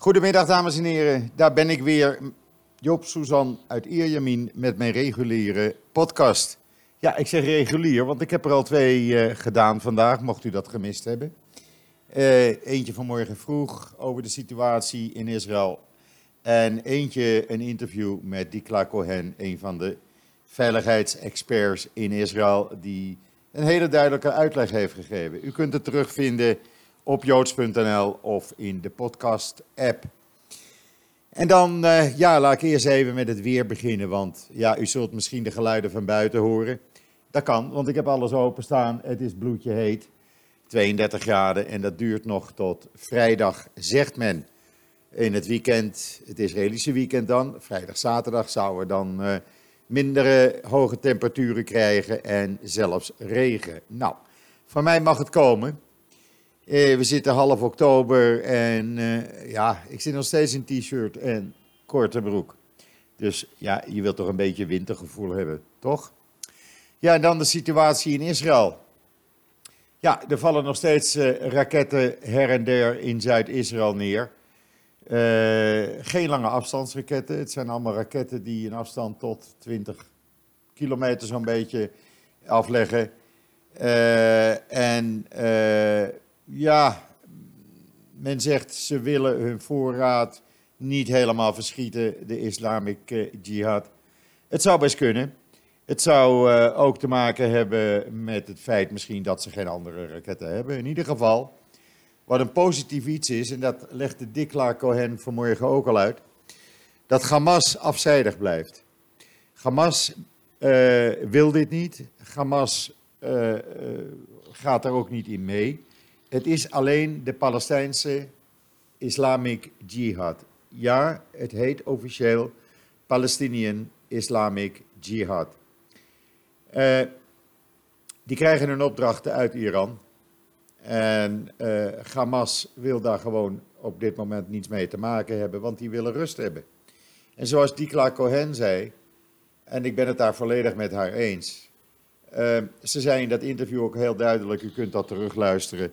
Goedemiddag dames en heren, daar ben ik weer, Joop Suzan uit Ierjemien met mijn reguliere podcast. Ja, ik zeg regulier, want ik heb er al twee gedaan vandaag, mocht u dat gemist hebben. Eentje vanmorgen vroeg over de situatie in Israël en eentje een interview met Dikla Cohen, een van de veiligheidsexperts in Israël die een hele duidelijke uitleg heeft gegeven. U kunt het terugvinden op Joods.nl of in de podcast-app. En dan, laat ik eerst even met het weer beginnen, want ja, u zult misschien de geluiden van buiten horen. Dat kan, want ik heb alles openstaan. Het is bloedje heet, 32 graden en dat duurt nog tot vrijdag, zegt men. In het weekend, het Israëlische weekend dan, vrijdag, zaterdag, zouden we dan mindere hoge temperaturen krijgen en zelfs regen. Nou, van mij mag het komen. We zitten half oktober en ik zit nog steeds in t-shirt en korte broek. Dus ja, je wilt toch een beetje wintergevoel hebben, toch? Ja, en dan de situatie in Israël. Ja, er vallen nog steeds raketten her en der in Zuid-Israël neer. Geen lange afstandsraketten. Het zijn allemaal raketten die een afstand tot 20 kilometer zo'n beetje afleggen. Men zegt ze willen hun voorraad niet helemaal verschieten, de Islamic Jihad. Het zou best kunnen. Het zou ook te maken hebben met het feit misschien dat ze geen andere raketten hebben. In ieder geval, wat een positief iets is, en dat legde Dikla Cohen vanmorgen ook al uit, dat Hamas afzijdig blijft. Hamas wil dit niet. Hamas gaat er ook niet in mee. Het is alleen de Palestijnse Islamic Jihad. Ja, het heet officieel Palestinian Islamic Jihad. Die krijgen hun opdrachten uit Iran. En Hamas wil daar gewoon op dit moment niets mee te maken hebben, want die willen rust hebben. En zoals Dikla Cohen zei, en ik ben het daar volledig met haar eens. Ze zei in dat interview ook heel duidelijk, u kunt dat terugluisteren.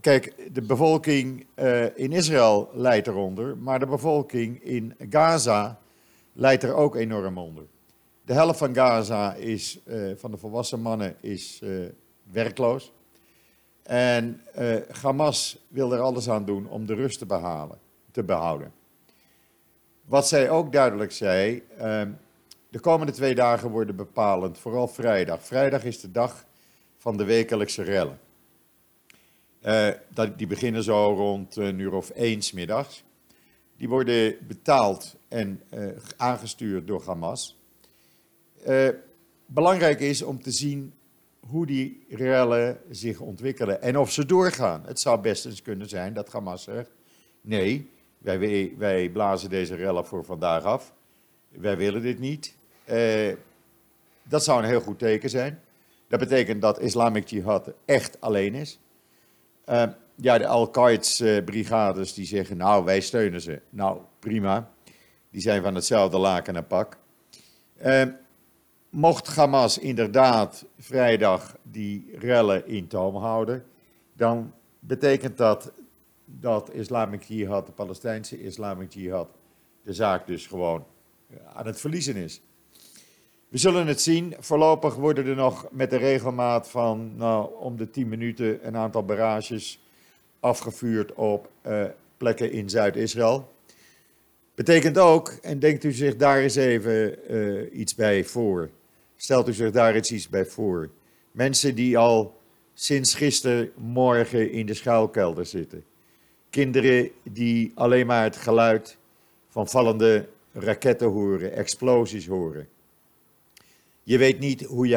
Kijk, de bevolking in Israël lijdt eronder, maar de bevolking in Gaza lijdt er ook enorm onder. De helft van Gaza is, van de volwassen mannen is werkloos. En Hamas wil er alles aan doen om de rust te behouden. Wat zij ook duidelijk zei, de komende 2 dagen worden bepalend, vooral vrijdag. Vrijdag is de dag van de wekelijkse rellen. Die beginnen zo rond een uur of 1 middags. Die worden betaald en aangestuurd door Hamas. Belangrijk is om te zien hoe die rellen zich ontwikkelen en of ze doorgaan. Het zou best eens kunnen zijn dat Hamas zegt, nee, wij blazen deze rellen voor vandaag af. Wij willen dit niet. Dat zou een heel goed teken zijn. Dat betekent dat Islamic Jihad echt alleen is. De Al-Qaeds brigades die zeggen, nou wij steunen ze. Nou prima, die zijn van hetzelfde laken en pak. Mocht Hamas inderdaad vrijdag die rellen in toom houden, dan betekent dat dat Islamic Jihad, de Palestijnse Islamic Jihad, de zaak dus gewoon aan het verliezen is. We zullen het zien. Voorlopig worden er nog met de regelmaat van om de 10 minuten een aantal barrages afgevuurd op plekken in Zuid-Israël. Betekent ook, en denkt u zich daar eens even iets bij voor, stelt u zich daar eens iets bij voor, mensen die al sinds gistermorgen in de schuilkelder zitten. Kinderen die alleen maar het geluid van vallende raketten horen, explosies horen. Je weet niet hoe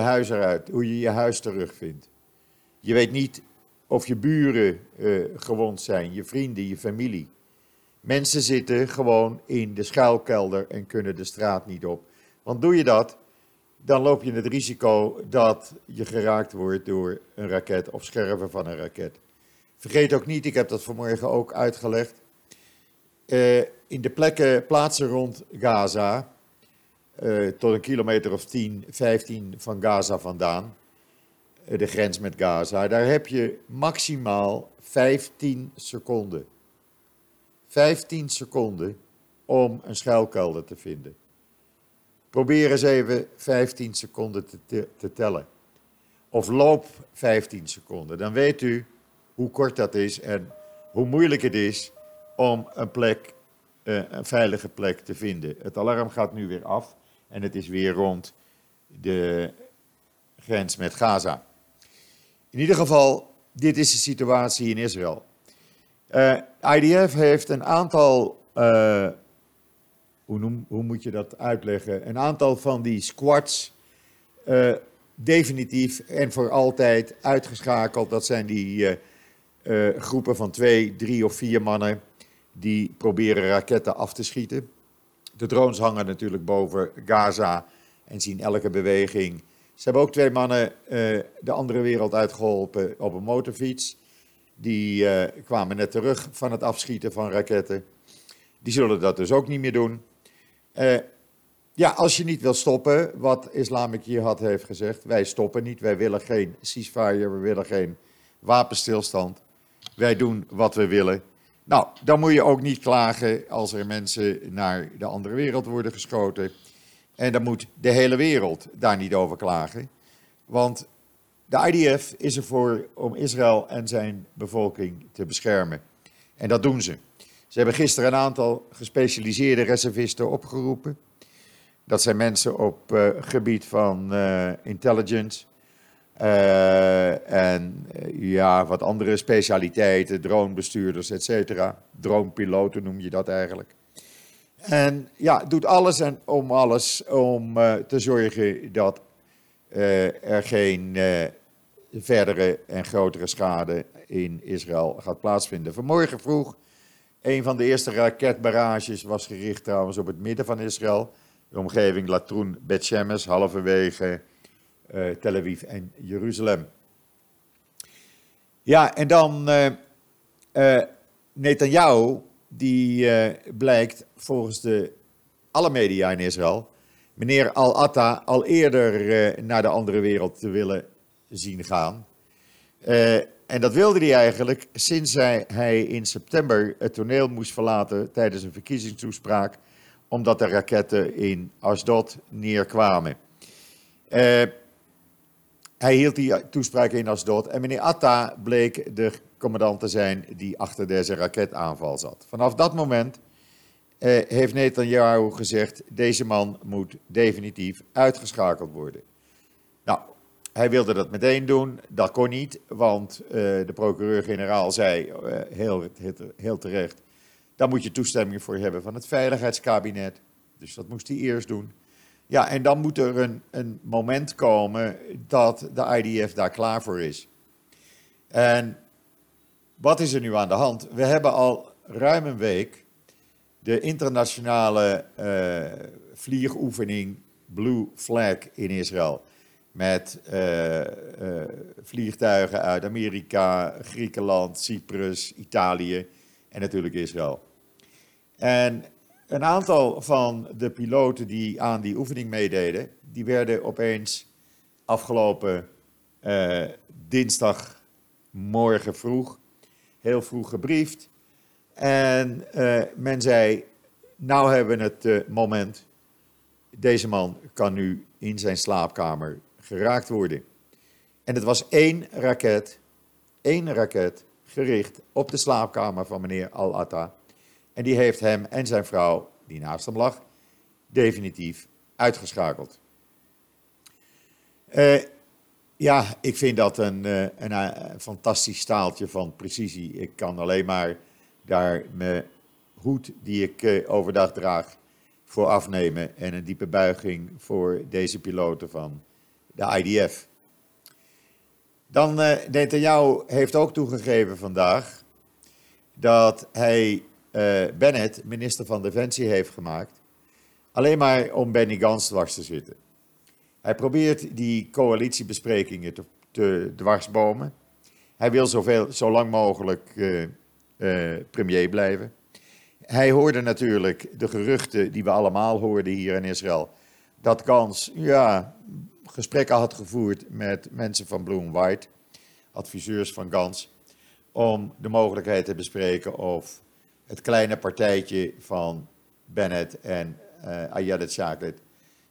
je huis terugvindt. Je weet niet of je buren gewond zijn, je vrienden, je familie. Mensen zitten gewoon in de schuilkelder en kunnen de straat niet op. Want doe je dat, dan loop je het risico dat je geraakt wordt door een raket of scherven van een raket. Vergeet ook niet, ik heb dat vanmorgen ook uitgelegd, in de plaatsen rond Gaza, tot een kilometer of 10, 15 van Gaza vandaan, de grens met Gaza, daar heb je maximaal 15 seconden. 15 seconden om een schuilkelder te vinden. Probeer eens even 15 seconden te tellen. Of loop 15 seconden. Dan weet u hoe kort dat is en hoe moeilijk het is om een veilige plek te vinden. Het alarm gaat nu weer af en het is weer rond de grens met Gaza. In ieder geval, dit is de situatie in Israël. IDF heeft een aantal, hoe moet je dat uitleggen, een aantal van die squads definitief en voor altijd uitgeschakeld. Dat zijn die groepen van 2, 3 of 4 mannen die proberen raketten af te schieten. De drones hangen natuurlijk boven Gaza en zien elke beweging. Ze hebben ook 2 mannen de andere wereld uitgeholpen op een motorfiets. Die kwamen net terug van het afschieten van raketten. Die zullen dat dus ook niet meer doen. Als je niet wil stoppen, wat Islamic Jihad heeft gezegd, wij stoppen niet, wij willen geen ceasefire, we willen geen wapenstilstand. Wij doen wat we willen. Nou, dan moet je ook niet klagen als er mensen naar de andere wereld worden geschoten. En dan moet de hele wereld daar niet over klagen. Want de IDF is ervoor om Israël en zijn bevolking te beschermen. En dat doen ze. Ze hebben gisteren een aantal gespecialiseerde reservisten opgeroepen. Dat zijn mensen op gebied van intelligence en wat andere specialiteiten, dronebestuurders, etc. Dronepiloten noem je dat eigenlijk. En ja, doet alles om te zorgen dat er geen verdere en grotere schade in Israël gaat plaatsvinden. Vanmorgen vroeg, een van de eerste raketbarrages was gericht trouwens op het midden van Israël. De omgeving Latroen B'T Shemes, halverwege Tel Aviv en Jeruzalem. Ja, en dan Netanyahu, die blijkt volgens alle media in Israël, meneer Al-Atta al eerder naar de andere wereld te willen zien gaan. En dat wilde hij eigenlijk sinds hij in september het toneel moest verlaten tijdens een verkiezingstoespraak, omdat de raketten in Ashdod neerkwamen. Hij hield die toespraak in Ashdod en meneer Atta bleek de commandant te zijn die achter deze raketaanval zat. Vanaf dat moment heeft Netanyahu gezegd, deze man moet definitief uitgeschakeld worden. Nou, hij wilde dat meteen doen, dat kon niet, want de procureur-generaal zei heel terecht, daar moet je toestemming voor hebben van het veiligheidskabinet. Dus dat moest hij eerst doen. Ja, en dan moet er een moment komen dat de IDF daar klaar voor is. En wat is er nu aan de hand? We hebben al ruim een week de internationale vliegoefening Blue Flag in Israël. Met vliegtuigen uit Amerika, Griekenland, Cyprus, Italië en natuurlijk Israël. En een aantal van de piloten die aan die oefening meededen, die werden opeens afgelopen dinsdagmorgen vroeg, heel vroeg gebriefd. En men zei, nou hebben we het moment, deze man kan nu in zijn slaapkamer geraakt worden. En het was één raket gericht op de slaapkamer van meneer Al-Atta. En die heeft hem en zijn vrouw, die naast hem lag, definitief uitgeschakeld. Ik vind dat een fantastisch staaltje van precisie. Ik kan alleen maar daar mijn hoed die ik overdag draag voor afnemen. En een diepe buiging voor deze piloten van de IDF. Dan Netanyahu heeft ook toegegeven vandaag dat hij Bennett minister van Defensie heeft gemaakt, alleen maar om Benny Gantz dwars te zitten. Hij probeert die coalitiebesprekingen te dwarsbomen. Hij wil zo lang mogelijk premier blijven. Hij hoorde natuurlijk de geruchten die we allemaal hoorden hier in Israël, dat Gantz gesprekken had gevoerd met mensen van Blue and White, adviseurs van Gantz, om de mogelijkheid te bespreken of het kleine partijtje van Bennett en Ayelet Shaked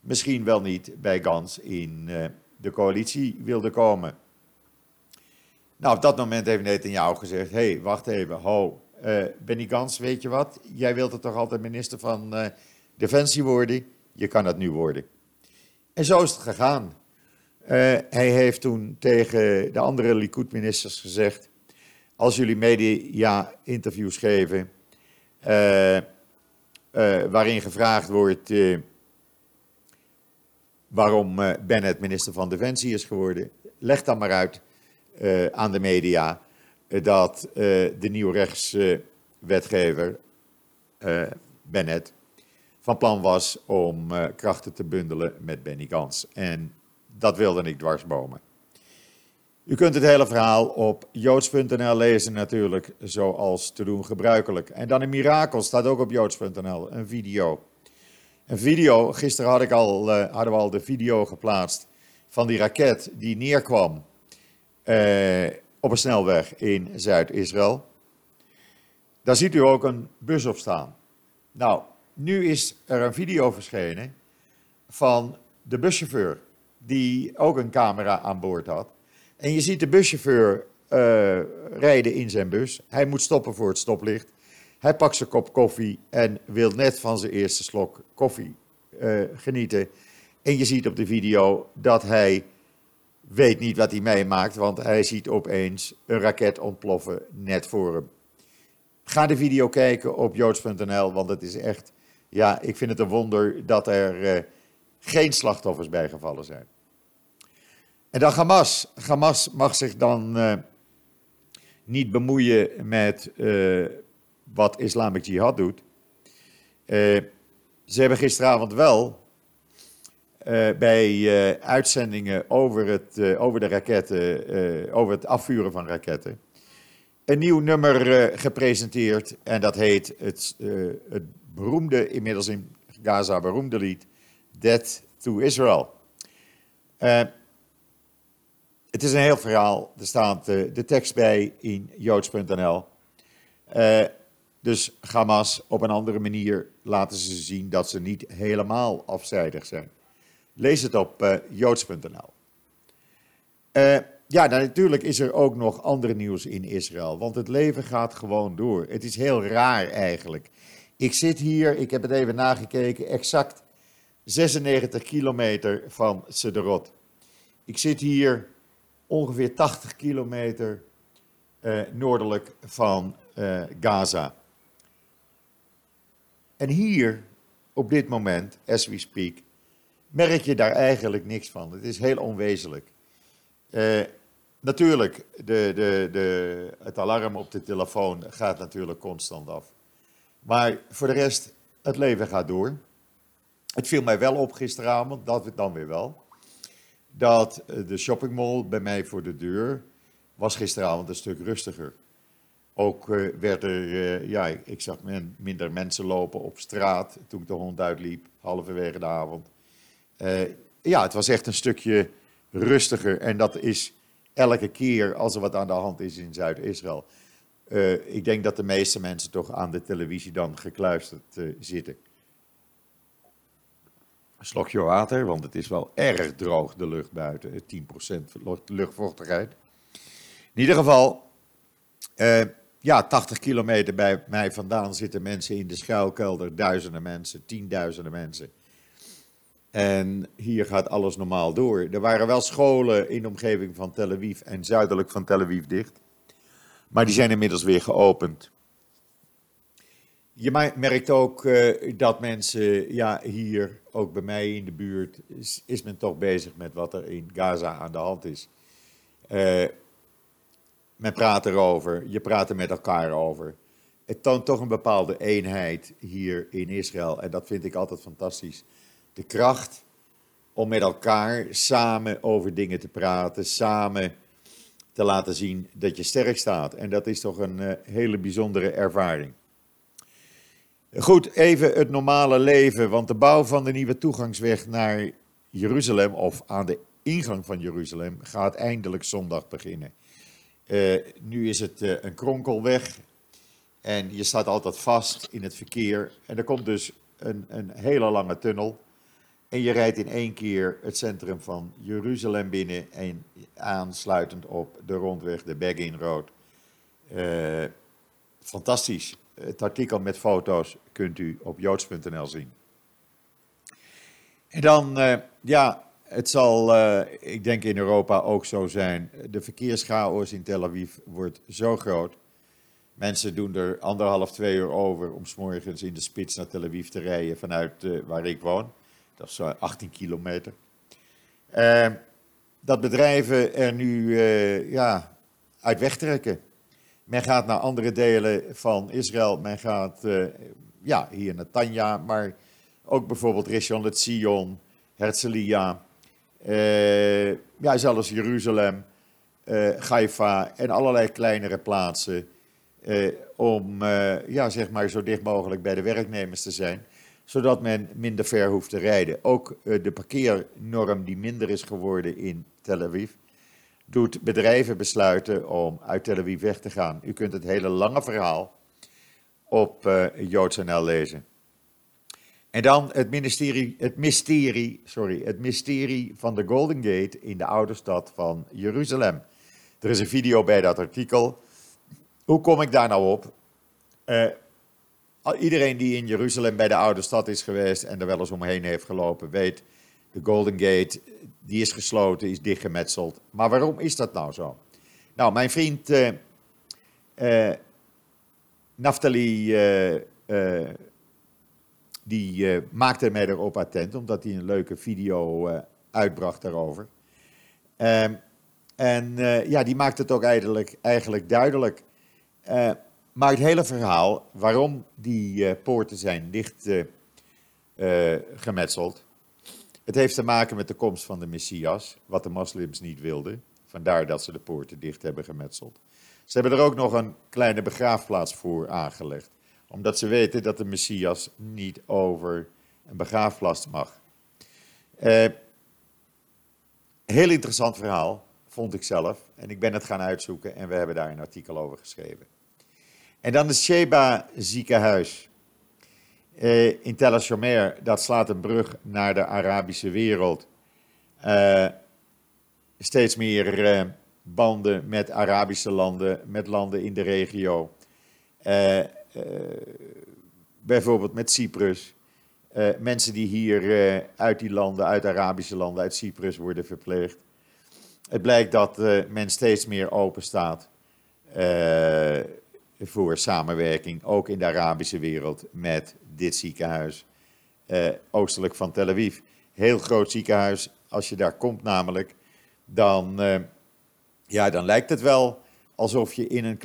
misschien wel niet bij Gantz in de coalitie wilde komen. Nou, op dat moment heeft Netanyahu gezegd, hey, wacht even, ho, Benny Gantz, weet je wat? Jij wilt er toch altijd minister van Defensie worden? Je kan dat nu worden. En zo is het gegaan. Hij heeft toen tegen de andere Likud-ministers gezegd, als jullie media-interviews geven, waarin gevraagd wordt waarom Bennett minister van Defensie is geworden, leg dan maar uit aan de media dat de nieuwe rechtswetgever Bennett van plan was om krachten te bundelen met Benny Gantz. En dat wilde ik dwarsbomen. U kunt het hele verhaal op Joods.nl lezen natuurlijk, zoals te doen gebruikelijk. En dan een mirakel staat ook op Joods.nl, een video. Een video, gisteren hadden we al de video geplaatst van die raket die neerkwam op een snelweg in Zuid-Israël. Daar ziet u ook een bus op staan. Nou, nu is er een video verschenen van de buschauffeur, die ook een camera aan boord had. En je ziet de buschauffeur rijden in zijn bus. Hij moet stoppen voor het stoplicht. Hij pakt zijn kop koffie en wil net van zijn eerste slok koffie genieten. En je ziet op de video dat hij weet niet wat hij meemaakt, want hij ziet opeens een raket ontploffen net voor hem. Ga de video kijken op joods.nl, want het is echt, ja, ik vind het een wonder dat er geen slachtoffers bij gevallen zijn. En dan Hamas. Hamas mag zich dan niet bemoeien met wat Islamic Jihad doet. Ze hebben gisteravond wel bij uitzendingen over de raketten, over het afvuren van raketten, een nieuw nummer gepresenteerd. En dat heet het beroemde, inmiddels in Gaza beroemde lied, Death to Israel. Het is een heel verhaal, er staat de tekst bij in joods.nl. Dus Hamas, op een andere manier laten ze zien dat ze niet helemaal afzijdig zijn. Lees het op joods.nl. Ja, nou, natuurlijk is er ook nog ander nieuws in Israël, want het leven gaat gewoon door. Het is heel raar eigenlijk. Ik zit hier, ik heb het even nagekeken, exact 96 kilometer van Sderot. Ik zit hier ongeveer 80 kilometer noordelijk van Gaza. En hier, op dit moment, as we speak, merk je daar eigenlijk niks van. Het is heel onwezenlijk. Natuurlijk, het alarm op de telefoon gaat natuurlijk constant af. Maar voor de rest, het leven gaat door. Het viel mij wel op gisteravond, dat dan weer wel, dat de shoppingmall bij mij voor de deur was gisteravond een stuk rustiger. Ook werd er, ik zag minder mensen lopen op straat toen ik de hond uitliep, halverwege de avond. Het was echt een stukje rustiger en dat is elke keer als er wat aan de hand is in Zuid-Israël. Ik denk dat de meeste mensen toch aan de televisie dan gekluisterd zitten. Een slokje water, want het is wel erg droog de lucht buiten, 10% luchtvochtigheid. In ieder geval, 80 kilometer bij mij vandaan zitten mensen in de schuilkelder, duizenden mensen, 10.000 mensen. En hier gaat alles normaal door. Er waren wel scholen in de omgeving van Tel Aviv en zuidelijk van Tel Aviv dicht, maar die zijn inmiddels weer geopend. Je merkt ook dat mensen, hier, ook bij mij in de buurt, is men toch bezig met wat er in Gaza aan de hand is. Men praat erover, je praat er met elkaar over. Het toont toch een bepaalde eenheid hier in Israël en dat vind ik altijd fantastisch. De kracht om met elkaar samen over dingen te praten, samen te laten zien dat je sterk staat. En dat is toch een hele bijzondere ervaring. Goed, even het normale leven, want de bouw van de nieuwe toegangsweg naar Jeruzalem, of aan de ingang van Jeruzalem, gaat eindelijk zondag beginnen. Nu is het een kronkelweg En je staat altijd vast in het verkeer. En er komt dus een hele lange tunnel. En je rijdt in één keer het centrum van Jeruzalem binnen. En aansluitend op de rondweg, de Begin Road. Fantastisch. Het artikel met foto's kunt u op Joods.nl zien. En dan, het zal, ik denk in Europa ook zo zijn. De verkeerschaos in Tel Aviv wordt zo groot. Mensen doen er anderhalf, 2 uur over om 's morgens in de spits naar Tel Aviv te rijden vanuit waar ik woon. Dat is 18 kilometer. Dat bedrijven er nu uit wegtrekken. Men gaat naar andere delen van Israël. Men gaat hier naar Tanja, maar ook bijvoorbeeld Rishon LeZion, Herzliya, zelfs Jeruzalem, Haifa en allerlei kleinere plaatsen. Om zo dicht mogelijk bij de werknemers te zijn, zodat men minder ver hoeft te rijden. Ook de parkeernorm die minder is geworden in Tel Aviv, doet bedrijven besluiten om uit Tel Aviv weg te gaan. U kunt het hele lange verhaal op Joods.nl lezen. En dan het mysterie van de Golden Gate in de oude stad van Jeruzalem. Er is een video bij dat artikel. Hoe kom ik daar nou op? Iedereen die in Jeruzalem bij de oude stad is geweest en er wel eens omheen heeft gelopen, weet, de Golden Gate, die is gesloten, is dichtgemetseld. Maar waarom is dat nou zo? Nou, mijn vriend Naftali, die maakte mij erop attent, omdat hij een leuke video uitbracht daarover. Die maakt het ook eigenlijk duidelijk. Maar het hele verhaal, waarom die poorten zijn dicht gemetseld, het heeft te maken met de komst van de Messias, wat de moslims niet wilden. Vandaar dat ze de poorten dicht hebben gemetseld. Ze hebben er ook nog een kleine begraafplaats voor aangelegd, omdat ze weten dat de Messias niet over een begraafplaats mag. Heel interessant verhaal, vond ik zelf. En ik ben het gaan uitzoeken en we hebben daar een artikel over geschreven. En dan het Sheba ziekenhuis in Tel HaShomer. Dat slaat een brug naar de Arabische wereld. Steeds meer banden met Arabische landen, met landen in de regio. Bijvoorbeeld met Cyprus. Mensen die hier uit die landen, uit Arabische landen, uit Cyprus worden verpleegd. Het blijkt dat men steeds meer open staat voor samenwerking, ook in de Arabische wereld, met dit ziekenhuis oostelijk van Tel Aviv. Heel groot ziekenhuis, als je daar komt namelijk, dan lijkt het wel alsof je in een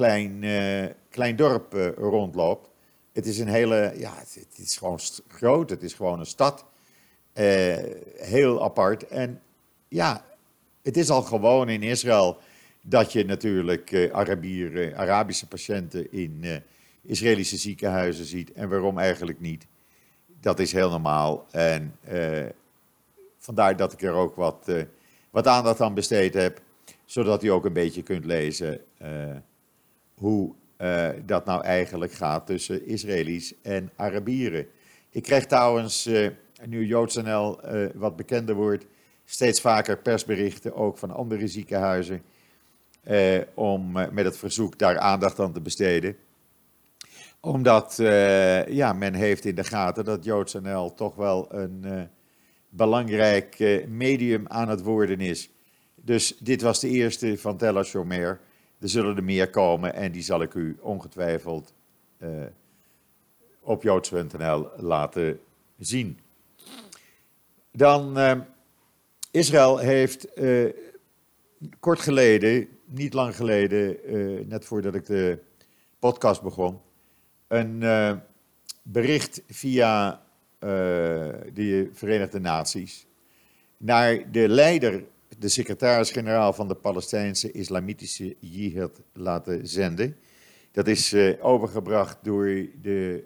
klein dorp rondloopt. Het is het is gewoon groot, het is gewoon een stad, heel apart en ja. Het is al gewoon in Israël dat je natuurlijk Arabische patiënten in Israëlische ziekenhuizen ziet. En waarom eigenlijk niet? Dat is heel normaal. En vandaar dat ik er ook wat aandacht aan besteed heb. Zodat u ook een beetje kunt lezen hoe dat nou eigenlijk gaat tussen Israëli's en Arabieren. Ik krijg trouwens, nu Joods.nl wat bekender wordt, steeds vaker persberichten, ook van andere ziekenhuizen, om met het verzoek daar aandacht aan te besteden. Omdat men heeft in de gaten dat Joods.nl toch wel een belangrijk medium aan het worden is. Dus dit was de eerste van Tel HaShomer. Er zullen er meer komen en die zal ik u ongetwijfeld op Joods.nl laten zien. Dan... Israël heeft niet lang geleden, net voordat ik de podcast begon, een bericht via de Verenigde Naties naar de leider, de secretaris-generaal van de Palestijnse Islamitische Jihad laten zenden. Dat is overgebracht door de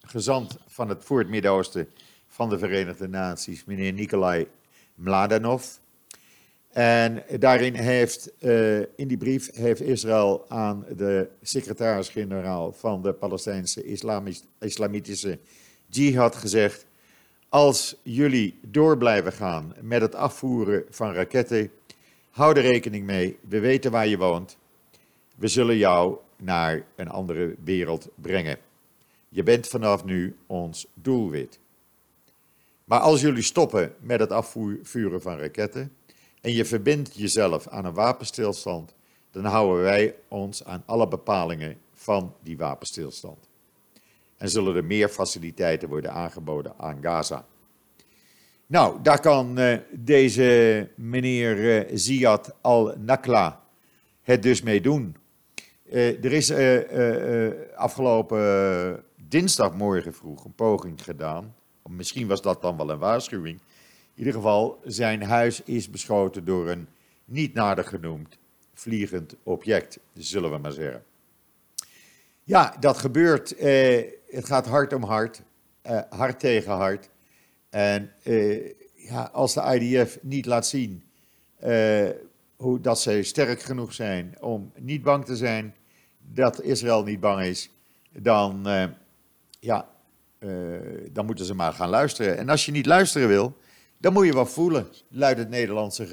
gezant van het voor het Midden-Oosten van de Verenigde Naties, meneer Nikolai Mladenov. En daarin heeft, in die brief heeft Israël aan de secretaris-generaal van de Palestijnse Islamitische Jihad gezegd: als jullie door blijven gaan met het afvoeren van raketten, hou er rekening mee, we weten waar je woont, we zullen jou naar een andere wereld brengen. Je bent vanaf nu ons doelwit. Maar als jullie stoppen met het afvuren van raketten en je verbindt jezelf aan een wapenstilstand, dan houden wij ons aan alle bepalingen van die wapenstilstand. En zullen er meer faciliteiten worden aangeboden aan Gaza. Nou, daar kan deze meneer Ziad al-Nakla het dus mee doen. Er is afgelopen dinsdagmorgen vroeg een poging gedaan. Misschien was dat dan wel een waarschuwing. In ieder geval, zijn huis is beschoten door een niet nader genoemd vliegend object, zullen we maar zeggen. Ja, dat gebeurt. Het gaat hard om hard. Hard tegen hard. En ja, als de IDF niet laat zien hoe dat ze sterk genoeg zijn om niet bang te zijn, dat Israël niet bang is, dan, dan moeten ze maar gaan luisteren. En als je niet luisteren wil, dan moet je wel voelen, luidt het Nederlandse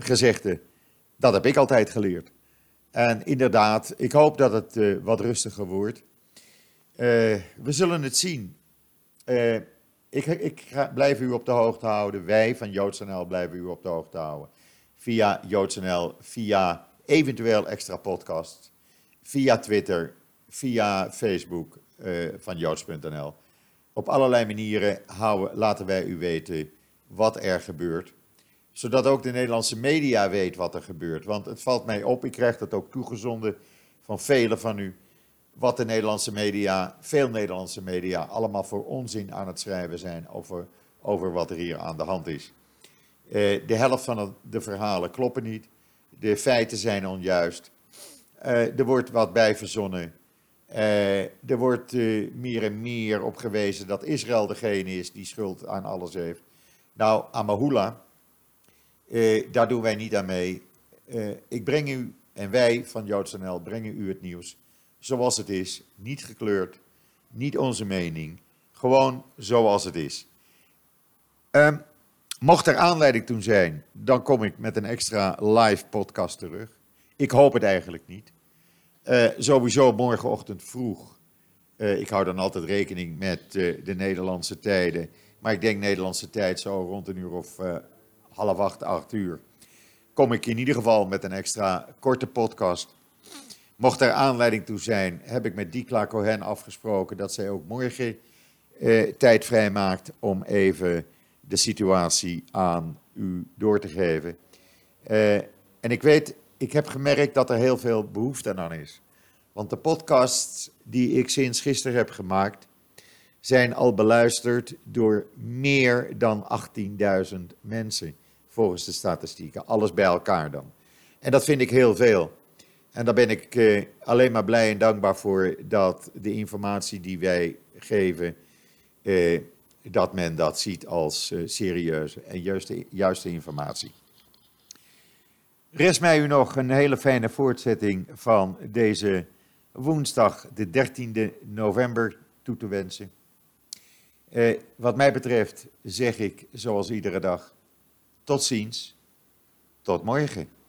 gezegde. Dat heb ik altijd geleerd. En inderdaad, ik hoop dat het wat rustiger wordt. We zullen het zien. Ik blijf u op de hoogte houden. Wij van Joods.nl blijven u op de hoogte houden. Via Joods.nl, via eventueel extra podcasts, via Twitter, via Facebook van Joods.nl. Op allerlei manieren laten wij u weten wat er gebeurt. Zodat ook de Nederlandse media weet wat er gebeurt. Want het valt mij op, ik krijg dat ook toegezonden van velen van u, wat de Nederlandse media, veel Nederlandse media, allemaal voor onzin aan het schrijven zijn over wat er hier aan de hand is. De helft van de verhalen kloppen niet. De feiten zijn onjuist. Er wordt wat bij verzonnen. Er wordt meer en meer op gewezen dat Israël degene is die schuld aan alles heeft. Nou, Amahula, daar doen wij niet aan mee. Ik breng u, en wij van Joods.nl brengen u het nieuws zoals het is, niet gekleurd, niet onze mening, gewoon zoals het is. Mocht er aanleiding toe zijn, dan kom ik met een extra live podcast terug. Ik hoop het eigenlijk niet. Sowieso morgenochtend vroeg. Ik hou dan altijd rekening met de Nederlandse tijden. Maar ik denk Nederlandse tijd zo rond een uur of 7:30, 8:00. Kom ik in ieder geval met een extra korte podcast. Mocht er aanleiding toe zijn, heb ik met Dikla Cohen afgesproken dat zij ook morgen tijd vrijmaakt om even de situatie aan u door te geven. En ik heb gemerkt dat er heel veel behoefte aan is. Want de podcasts die ik sinds gisteren heb gemaakt, zijn al beluisterd door meer dan 18.000 mensen, volgens de statistieken. Alles bij elkaar dan. En dat vind ik heel veel. En daar ben ik alleen maar blij en dankbaar voor dat de informatie die wij geven, dat men dat ziet als serieuze en juiste informatie. Rest mij u nog een hele fijne voortzetting van deze woensdag, de 13e november, toe te wensen. Wat mij betreft zeg ik, zoals iedere dag, tot ziens, tot morgen.